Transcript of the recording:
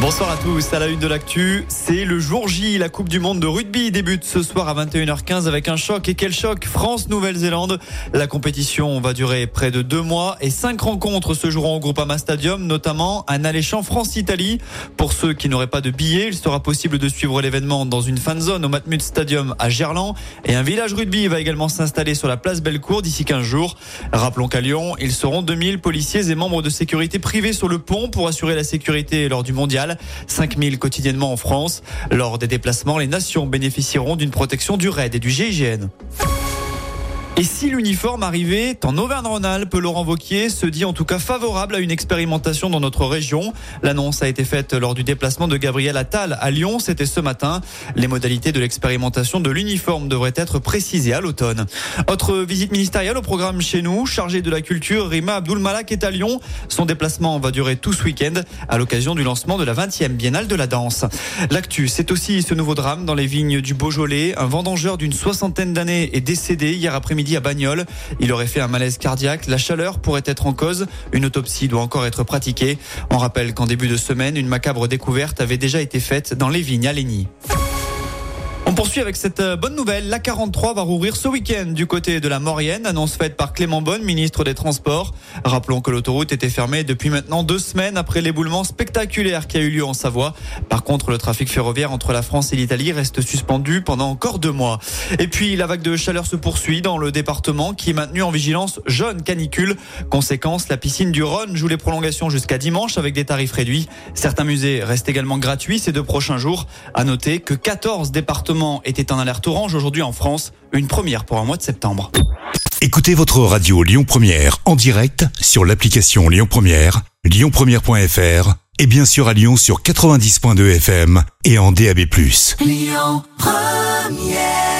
Bonsoir à tous, à la une de l'actu, c'est le jour J, la Coupe du Monde de rugby débute ce soir à 21h15 avec un choc, et quel choc, France-Nouvelle-Zélande. La compétition va durer près de 2 mois et 5 rencontres se joueront au Groupama Stadium, notamment un alléchant France-Italie. Pour ceux qui n'auraient pas de billets, il sera possible de suivre l'événement dans une fan zone au Matmut Stadium à Gerland, et un village rugby va également s'installer sur la place Bellecour d'ici 15 jours. Rappelons qu'à Lyon, ils seront 2000 policiers et membres de sécurité privés sur le pont pour assurer la sécurité lors du mondial. 5000 quotidiennement en France. Lors des déplacements, les nations bénéficieront d'une protection du RAID et du GIGN. Et si l'uniforme arrivait en Auvergne-Rhône-Alpes, Laurent Wauquiez se dit en tout cas favorable à une expérimentation dans notre région. L'annonce a été faite lors du déplacement de Gabriel Attal à Lyon, c'était ce matin. Les modalités de l'expérimentation de l'uniforme devraient être précisées à l'automne. Autre visite ministérielle au programme chez nous, chargée de la culture, Rima Abdul Malak est à Lyon. Son déplacement va durer tout ce week-end à l'occasion du lancement de la 20e Biennale de la danse. L'actu, c'est aussi ce nouveau drame dans les vignes du Beaujolais. Un vendangeur d'une 60aine d'années est décédé hier après-midi à Bagnols. Il aurait fait un malaise cardiaque. La chaleur pourrait être en cause. Une autopsie doit encore être pratiquée. On rappelle qu'en début de semaine, une macabre découverte avait déjà été faite dans les vignes à Léni. On poursuit avec cette bonne nouvelle. La 43 va rouvrir ce week-end du côté de la Maurienne. Annonce faite par Clément Bonne, ministre des Transports. Rappelons que l'autoroute était fermée depuis maintenant 2 semaines après l'éboulement spectaculaire qui a eu lieu en Savoie. Par contre, le trafic ferroviaire entre la France et l'Italie reste suspendu pendant encore 2 mois. Et puis, la vague de chaleur se poursuit dans le département qui est maintenu en vigilance jaune canicule. Conséquence, la piscine du Rhône joue les prolongations jusqu'à dimanche avec des tarifs réduits. Certains musées restent également gratuits ces 2 prochains jours. À noter que 14 départements était en alerte orange aujourd'hui en France, une première pour un mois de septembre. Écoutez votre radio Lyon Première en direct sur l'application Lyon Première, lyonpremière.fr et bien sûr à Lyon sur 90.2 FM et en DAB+. Lyon Première.